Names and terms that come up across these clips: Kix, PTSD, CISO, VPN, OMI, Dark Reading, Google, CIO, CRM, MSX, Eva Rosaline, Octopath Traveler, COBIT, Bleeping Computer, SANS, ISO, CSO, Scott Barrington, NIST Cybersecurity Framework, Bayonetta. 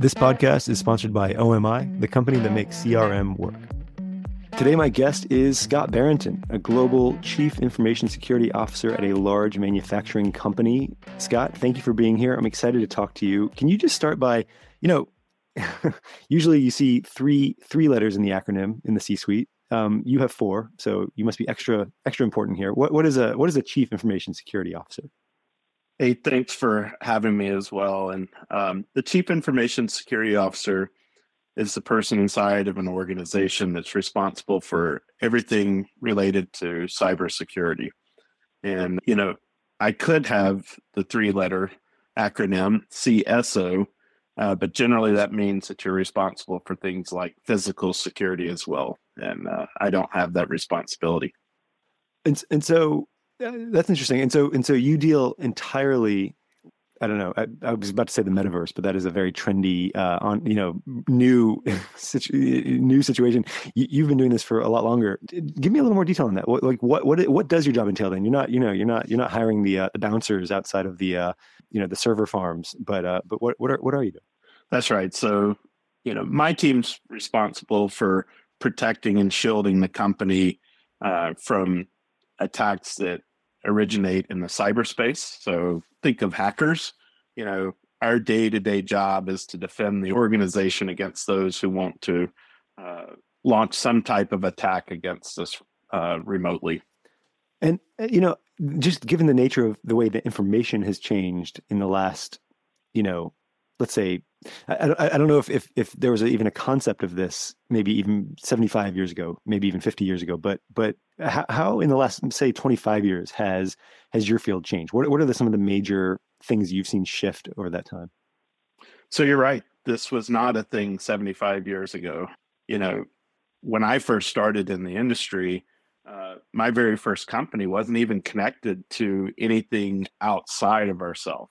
This podcast is sponsored by OMI, the company that makes CRM work. Today, my guest is Scott Barrington, a global chief information security officer at a large manufacturing company. Scott, thank you for being here. I'm excited to talk to you. Can you just start by, usually you see three letters in the acronym in the C-suite. You have four, so you must be extra important here. What is a chief information security officer? Hey, thanks for having me as well. And the chief information security officer is the person inside of an organization that's responsible for everything related to cybersecurity. And, I could have the three-letter acronym CSO, but generally that means that you're responsible for things like physical security as well. And I don't have that responsibility. And so that's interesting. And so you deal entirely, I was about to say the metaverse, but that is a very trendy, new situation. You've been doing this for a lot longer. Give me a little more detail on that. What does your job entail? Then you're not hiring the bouncers outside of the server farms, but what are you doing? That's right. So, my team's responsible for protecting and shielding the company from attacks that originate in the cyberspace. So think of hackers. Our day-to-day job is to defend the organization against those who want to launch some type of attack against us remotely. And, just given the nature of the way that information has changed in the last, let's say, I don't know if there was even a concept of this, maybe even 75 years ago, maybe even 50 years ago, but how in the last, say, 25 years has your field changed? What are some of the major things you've seen shift over that time? So you're right. This was not a thing 75 years ago. When I first started in the industry, my very first company wasn't even connected to anything outside of ourselves.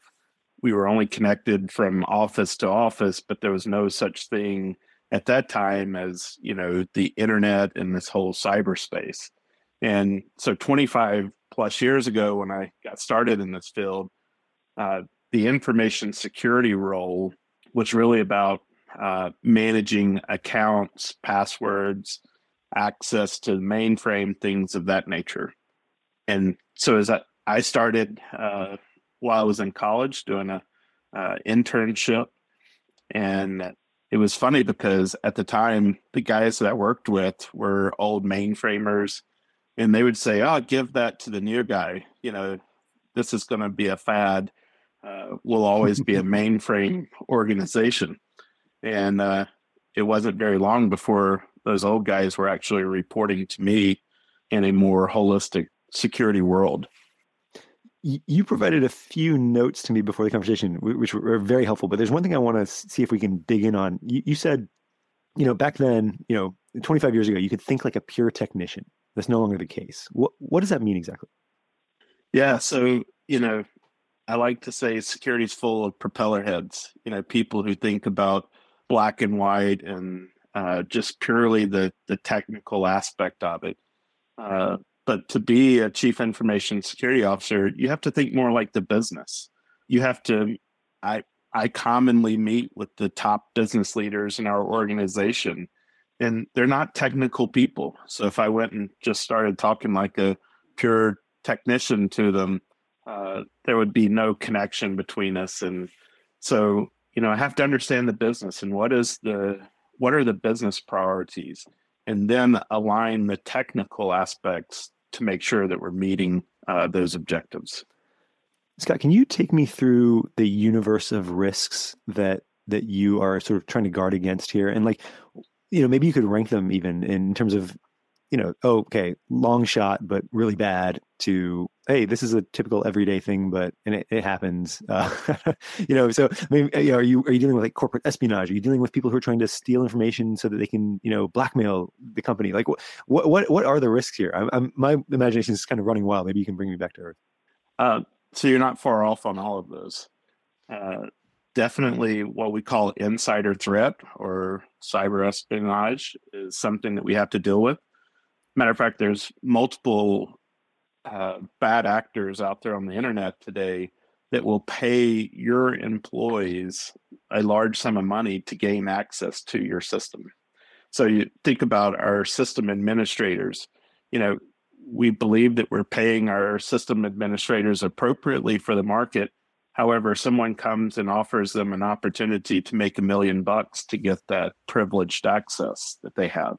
We were only connected from office to office, but there was no such thing at that time as, the internet and this whole cyberspace. And so 25 plus years ago, when I got started in this field, the information security role was really about managing accounts, passwords, access to the mainframe, things of that nature. And so as I started, while I was in college doing an internship. And it was funny because at the time, the guys that I worked with were old mainframers. And they would say, oh, give that to the new guy. This is going to be a fad. We'll always be a mainframe organization. And it wasn't very long before those old guys were actually reporting to me in a more holistic security world. You provided a few notes to me before the conversation, which were very helpful. But there's one thing I want to see if we can dig in on. You said, back then, 25 years ago, you could think like a pure technician. That's no longer the case. What does that mean exactly? Yeah. So, I like to say security is full of propeller heads, people who think about black and white and just purely the technical aspect of it. But to be a chief information security officer, you have to think more like the business. You have to, I commonly meet with the top business leaders in our organization, and they're not technical people. So if I went and just started talking like a pure technician to them, there would be no connection between us. And so, I have to understand the business and what are the business priorities, and then align the technical aspects to make sure that we're meeting those objectives. Scott, can you take me through the universe of risks that you are sort of trying to guard against here? And maybe you could rank them even in terms of, long shot, but really bad to, hey, this is a typical everyday thing, but it happens. So I mean, are you dealing with like corporate espionage? Are you dealing with people who are trying to steal information so that they can, blackmail the company? Like what are the risks here? My imagination is kind of running wild. Maybe you can bring me back to earth. So you're not far off on all of those. Definitely what we call insider threat or cyber espionage is something that we have to deal with. Matter of fact, there's multiple bad actors out there on the internet today that will pay your employees a large sum of money to gain access to your system. So you think about our system administrators. You know, we believe that we're paying our system administrators appropriately for the market. However, someone comes and offers them an opportunity to make $1 million to get that privileged access that they have.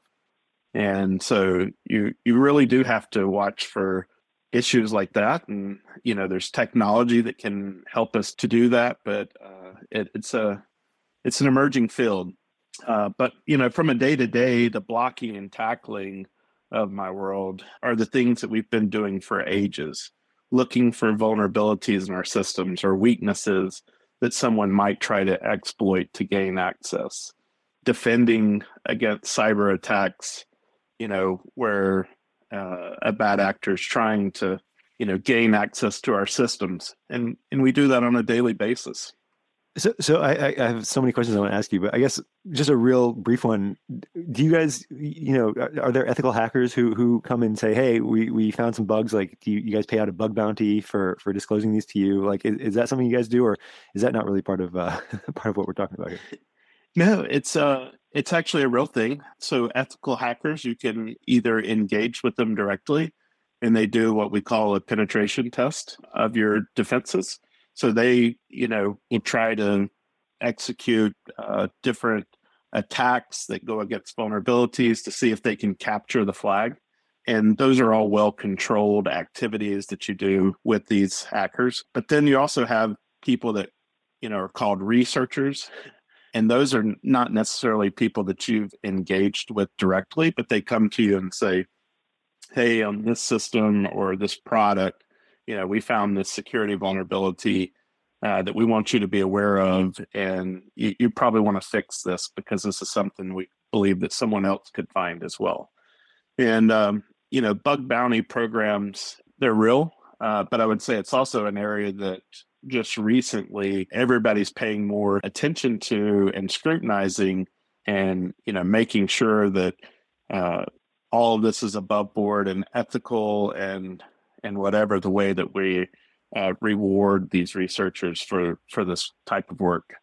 And so you really do have to watch for issues like that. And, you know, there's technology that can help us to do that, but it's an emerging field. But, you know, from a day-to-day, the blocking and tackling of my world are the things that we've been doing for ages, looking for vulnerabilities in our systems or weaknesses that someone might try to exploit to gain access, defending against cyber attacks, you know, where a bad actor is trying to, you know, gain access to our systems. And we do that on a daily basis. So I have so many questions I want to ask you, but I guess just a real brief one. Do you guys, you know, are there ethical hackers who come and say, hey, we found some bugs, like do you guys pay out a bug bounty for disclosing these to you? Like, is that something you guys do, or is that not really part of what we're talking about here? No, it's actually a real thing. So ethical hackers, you can either engage with them directly, and they do what we call a penetration test of your defenses. So they, you know, will try to execute different attacks that go against vulnerabilities to see if they can capture the flag. And those are all well-controlled activities that you do with these hackers. But then you also have people that, you know, are called researchers. And those are not necessarily people that you've engaged with directly, but they come to you and say, hey, on this system or this product, you know, we found this security vulnerability that we want you to be aware of, and you probably want to fix this because this is something we believe that someone else could find as well. And, you know, bug bounty programs, they're real, but I would say it's also an area that just recently everybody's paying more attention to and scrutinizing and, you know, making sure that all of this is above board and ethical and whatever the way that we reward these researchers for this type of work.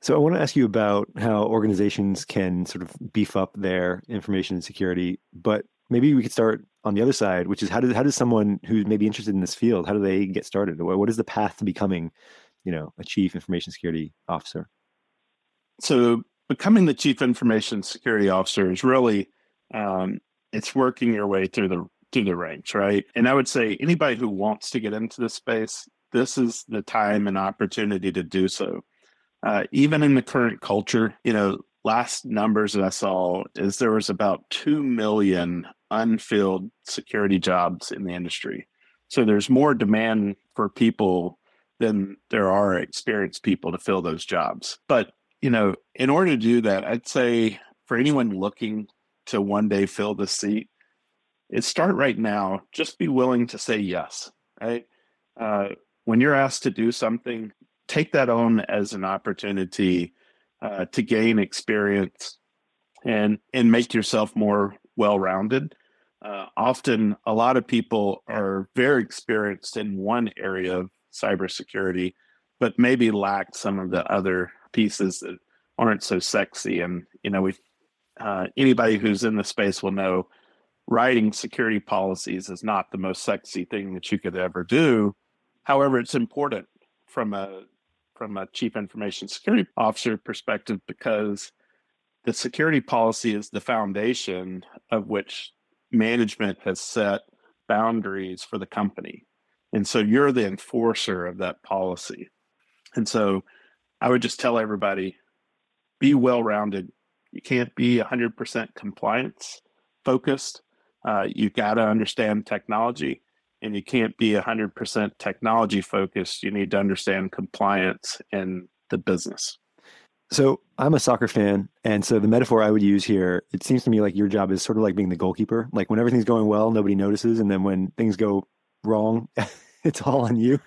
So I want to ask you about how organizations can sort of beef up their information security, but maybe we could start on the other side, which is how does someone who may be interested in this field, how do they get started? What is the path to becoming, you know, a chief information security officer? So becoming the chief information security officer is really, it's working your way through the ranks, right? And I would say anybody who wants to get into this space, this is the time and opportunity to do so. Even in the current culture, you know, last numbers that I saw is there was about 2 million unfilled security jobs in the industry. So there's more demand for people than there are experienced people to fill those jobs. But, you know, in order to do that, I'd say for anyone looking to one day fill the seat, it's start right now. Just be willing to say yes, right? When you're asked to do something, take that on as an opportunity to gain experience and make yourself more well-rounded. Often, a lot of people are very experienced in one area of cybersecurity, but maybe lack some of the other pieces that aren't so sexy. And, you know, anybody who's in the space will know writing security policies is not the most sexy thing that you could ever do. However, it's important from a chief information security officer perspective, because the security policy is the foundation of which management has set boundaries for the company. And so you're the enforcer of that policy. And so I would just tell everybody, be well-rounded. You can't be 100% compliance focused. You've got to understand technology, and you can't be 100% technology focused. You need to understand compliance and the business. So I'm a soccer fan, and so the metaphor I would use here, it seems to me like your job is sort of like being the goalkeeper. Like when everything's going well, nobody notices, and then when things go wrong, it's all on you.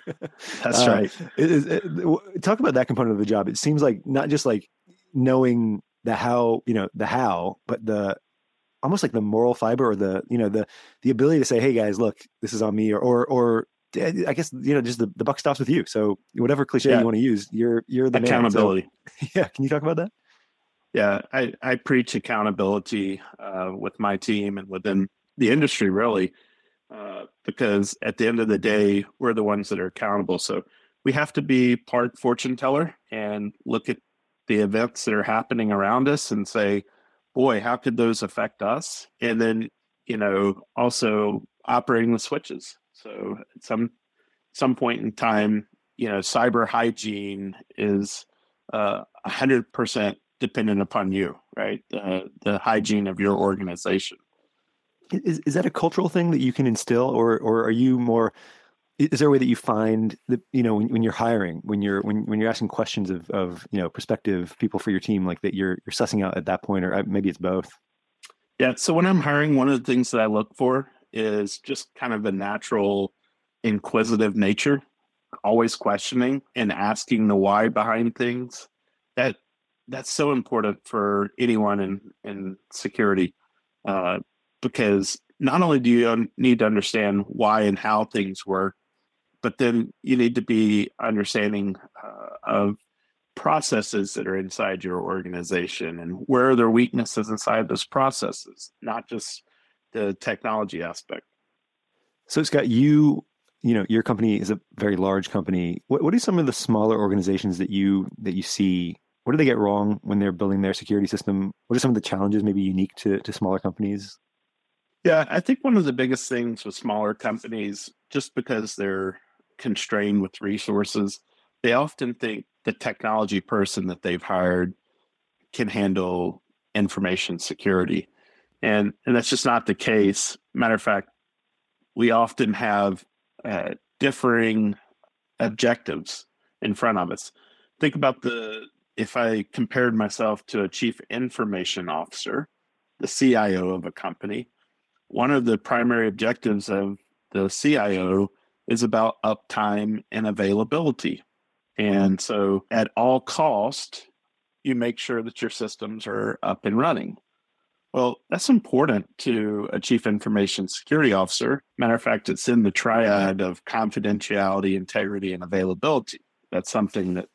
That's right. Talk about that component of the job. It seems like not just like knowing the how, but the almost like the moral fiber or the ability to say, hey guys, look, this is on me, or I guess, you know, just the buck stops with you. So whatever cliche you want to use, you're the accountability. Man, so, can you talk about that? Yeah, I preach accountability with my team and within the industry, really, because at the end of the day, we're the ones that are accountable. So we have to be part fortune teller and look at the events that are happening around us and say, boy, how could those affect us? And then, you know, also operating the switches. So at some point in time, you know, cyber hygiene is 100% dependent upon you, right? The hygiene of your organization. Is that a cultural thing that you can instill, or are you more? Is there a way that you find that, you know, when you're hiring, when you're asking questions of you know, prospective people for your team, like that you're sussing out at that point, or maybe it's both? Yeah. So when I'm hiring, one of the things that I look for is just kind of a natural, inquisitive nature, always questioning and asking the why behind things. That's so important for anyone in security, because not only do you need to understand why and how things work, but then you need to be understanding of processes that are inside your organization and where are there weaknesses inside those processes, not just the technology aspect. So Scott, you know, your company is a very large company. What are some of the smaller organizations that you see? What do they get wrong when they're building their security system? What are some of the challenges maybe unique to smaller companies? Yeah, I think one of the biggest things with smaller companies, just because they're constrained with resources, they often think the technology person that they've hired can handle information security. And that's just not the case. Matter of fact, we often have differing objectives in front of us. Think about if I compared myself to a chief information officer, the CIO of a company, one of the primary objectives of the CIO is about uptime and availability. And so at all cost, you make sure that your systems are up and running. Well, that's important to a chief information security officer. Matter of fact, it's in the triad of confidentiality, integrity, and availability. That's something that,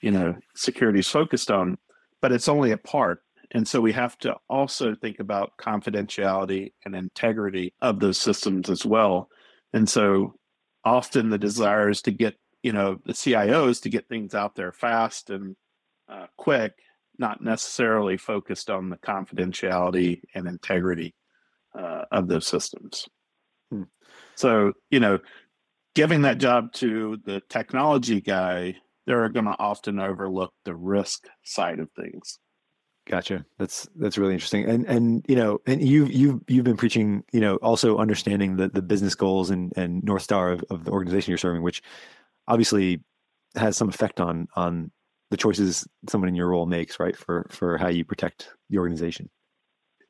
you know, security is focused on, but it's only a part. And so we have to also think about confidentiality and integrity of those systems as well. And so often the desire is to get, you know, the CIOs to get things out there fast and quick, not necessarily focused on the confidentiality and integrity of those systems. Hmm. So, you know, giving that job to the technology guy, they're going to often overlook the risk side of things. Gotcha. That's really interesting. And you know, and you've been preaching, you know, also understanding the business goals and North Star of the organization you're serving, which obviously has some effect on the choices someone in your role makes, right? For how you protect the organization.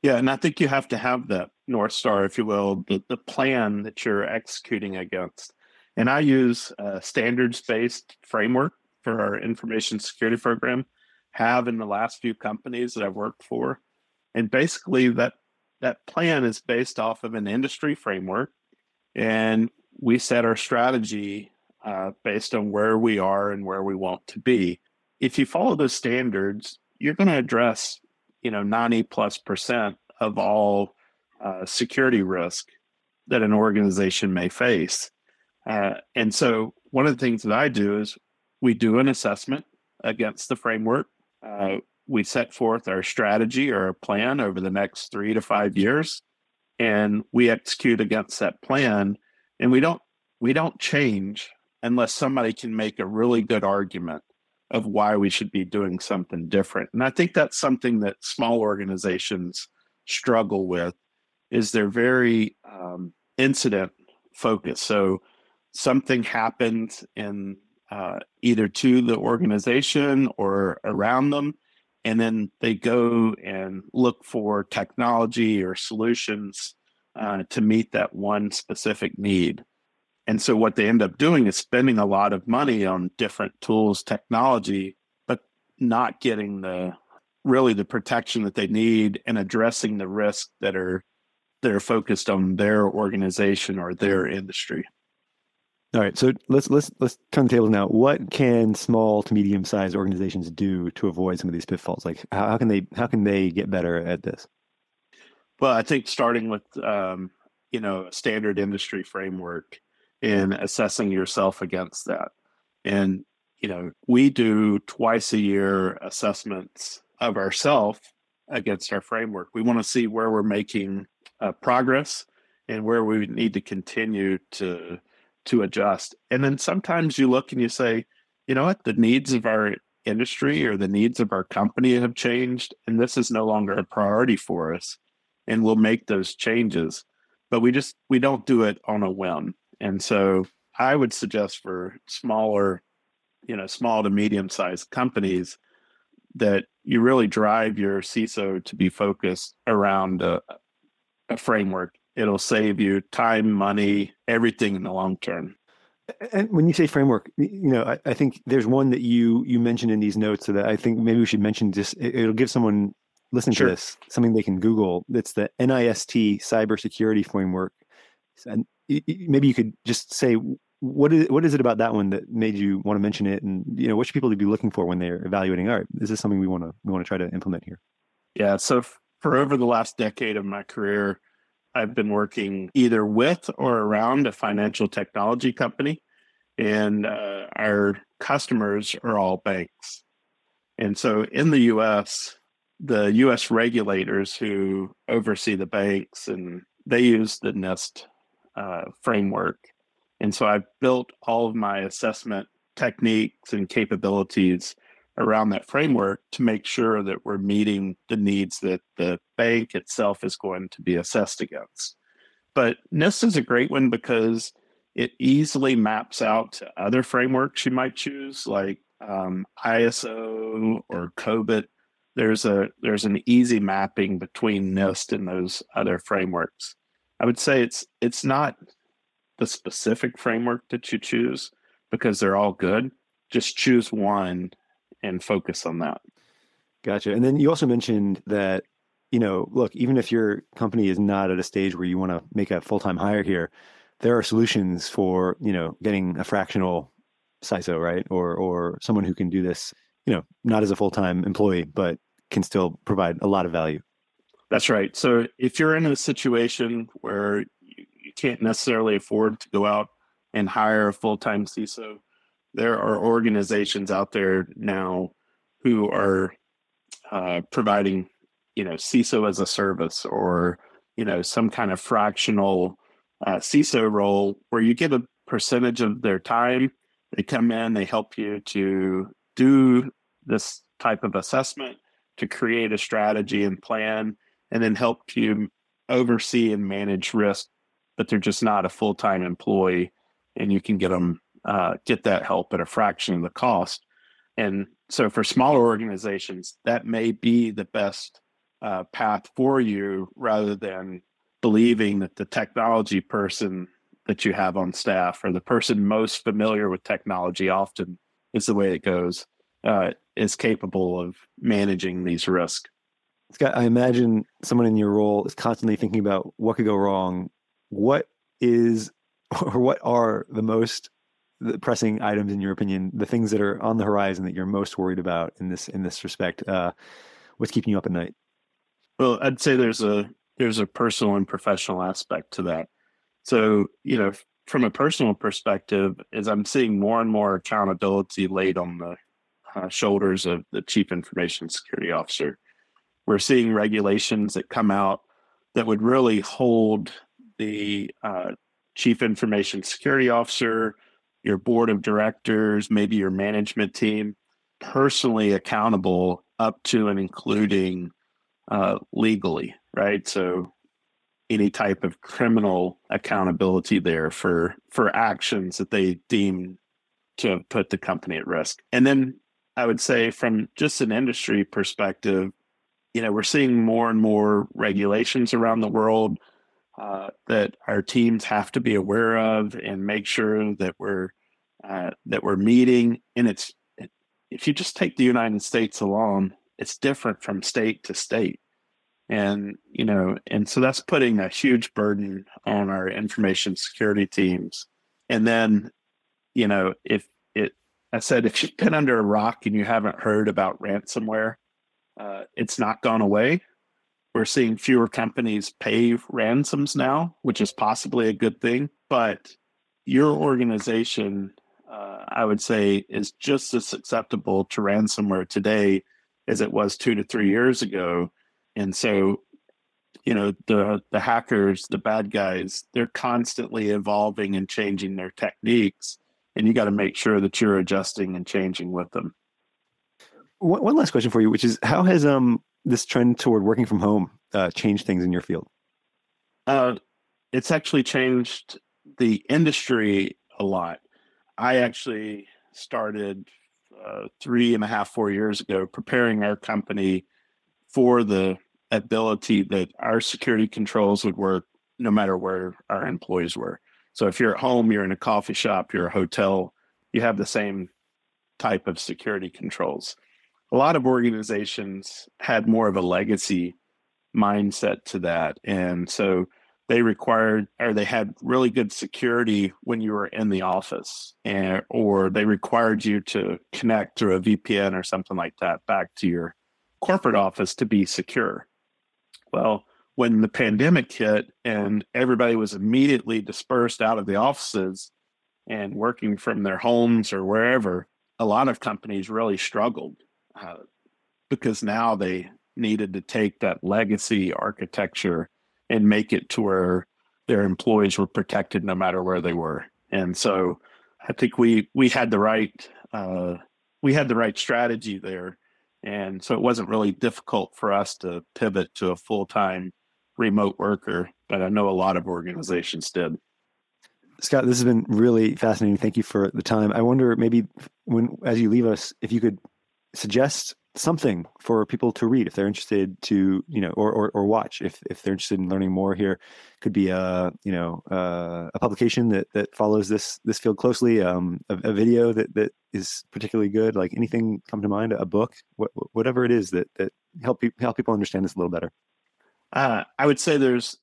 Yeah. And I think you have to have that North Star, if you will, the plan that you're executing against. And I use a standards-based framework for our information security program, have in the last few companies that I've worked for. And basically that plan is based off of an industry framework. And we set our strategy based on where we are and where we want to be. If you follow those standards, you're going to address, you know, 90+% of all security risk that an organization may face. And so one of the things that I do is we do an assessment against the framework. We set forth our strategy or our plan over the next 3 to 5 years, and we execute against that plan. And we don't change unless somebody can make a really good argument of why we should be doing something different. And I think that's something that small organizations struggle with, is they're very incident focused. So something happened in either to the organization or around them, and then they go and look for technology or solutions to meet that one specific need. And so what they end up doing is spending a lot of money on different tools, technology, but not getting the protection that they need and addressing the risks that are focused on their organization or their industry. All right, so let's turn the tables now. What can small to medium-sized organizations do to avoid some of these pitfalls? Like, how can they get better at this? Well, I think starting with a standard industry framework and assessing yourself against that, and we do twice a year assessments of ourselves against our framework. We want to see where we're making progress and where we need to continue to adjust. And then sometimes you look and you say, you know what, the needs of our industry or the needs of our company have changed, and this is no longer a priority for us, and we'll make those changes. But we don't do it on a whim. And so I would suggest for smaller, small to medium-sized companies that you really drive your CISO to be focused around a framework. It'll save you time, money, everything in the long term. And when you say framework, I think there's one that you mentioned in these notes that I think maybe we should mention. Just it'll give someone listening to this something they can Google. That's the NIST Cybersecurity Framework. And maybe you could just say what is it about that one that made you want to mention it, and what should people be looking for when they're evaluating? All right, this is something we want to try to implement here. Yeah. So for over the last decade of my career, I've been working either with or around a financial technology company, and our customers are all banks. And so in the U.S. regulators who oversee the banks, and they use the NIST framework. And so I've built all of my assessment techniques and capabilities around that framework to make sure that we're meeting the needs that the bank itself is going to be assessed against. But NIST is a great one because it easily maps out to other frameworks you might choose, like ISO or COBIT. There's an easy mapping between NIST and those other frameworks. I would say it's not the specific framework that you choose, because they're all good. Just choose one and focus on that. Gotcha. And then you also mentioned that, look, even if your company is not at a stage where you want to make a full-time hire here, there are solutions for, getting a fractional CISO, right? Or someone who can do this, not as a full-time employee, but can still provide a lot of value. That's right. So if you're in a situation where you can't necessarily afford to go out and hire a full-time CISO, there are organizations out there now who are providing, CISO as a service, or, some kind of fractional CISO role where you give a percentage of their time. They come in, they help you to do this type of assessment, to create a strategy and plan, and then help you oversee and manage risk. But they're just not a full-time employee, and you can get that help at a fraction of the cost. And so for smaller organizations, that may be the best path for you, rather than believing that the technology person that you have on staff, or the person most familiar with technology, often is the way it goes, is capable of managing these risks. Scott, I imagine someone in your role is constantly thinking about what could go wrong. What are the pressing items, in your opinion, the things that are on the horizon that you're most worried about in this respect? What's keeping you up at night? Well, I'd say there's a personal and professional aspect to that. So, from a personal perspective, as I'm seeing more and more accountability laid on the shoulders of the Chief Information Security Officer, we're seeing regulations that come out that would really hold the Chief Information Security Officer, your board of directors, maybe your management team, personally accountable up to and including legally, right? So any type of criminal accountability there for actions that they deem to have put the company at risk. And then I would say from just an industry perspective, we're seeing more and more regulations around the world that our teams have to be aware of and make sure that we're meeting. And if you just take the United States alone, it's different from state to state, and so that's putting a huge burden on our information security teams. And then you know, if you've been under a rock and you haven't heard about ransomware, it's not gone away. We're seeing fewer companies pay ransoms now, which is possibly a good thing. But your organization, I would say, is just as susceptible to ransomware today as it was 2 to 3 years ago. And so, you know, the hackers, the bad guys, they're constantly evolving and changing their techniques. And you got to make sure that you're adjusting and changing with them. One last question for you, which is, how has this trend toward working from home changed things in your field? It's actually changed the industry a lot. I actually started 3.5, 4 years ago preparing our company for the ability that our security controls would work no matter where our employees were. So if you're at home, you're in a coffee shop, you're a hotel, you have the same type of security controls. A lot of organizations had more of a legacy mindset to that. And so they required, or they had really good security when you were in the office, and, or they required you to connect through a VPN or something like that back to your corporate office to be secure. Well, when the pandemic hit and everybody was immediately dispersed out of the offices and working from their homes or wherever, a lot of companies really struggled. Because now they needed to take that legacy architecture and make it to where their employees were protected no matter where they were. And so I think we had the right strategy there. And so it wasn't really difficult for us to pivot to a full-time remote worker, but I know a lot of organizations did. Scott, this has been really fascinating. Thank you for the time. I wonder maybe as you leave us, if you could suggest something for people to read if they're interested to, you know, or watch if they're interested in learning more here. Could be a publication that follows this field closely, a video that is particularly good. Like anything come to mind, a book, whatever it is that help people understand this a little better. I would say there is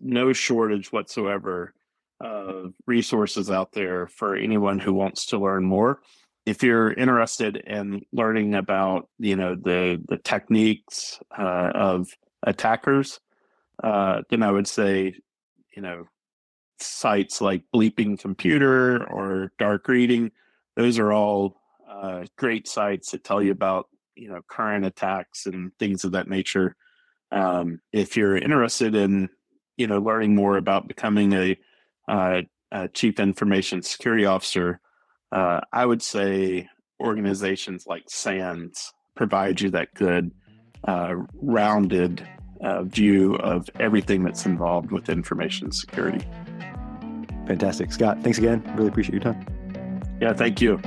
no shortage whatsoever of resources out there for anyone who wants to learn more. If you're interested in learning about, you know, the techniques of attackers, then I would say, you know, sites like Bleeping Computer or Dark Reading, those are all great sites that tell you about, you know, current attacks and things of that nature. If you're interested in, you know, learning more about becoming a chief information security officer, I would say organizations like SANS provide you that good, rounded view of everything that's involved with information security. Fantastic. Scott, thanks again. Really appreciate your time. Yeah, thank you.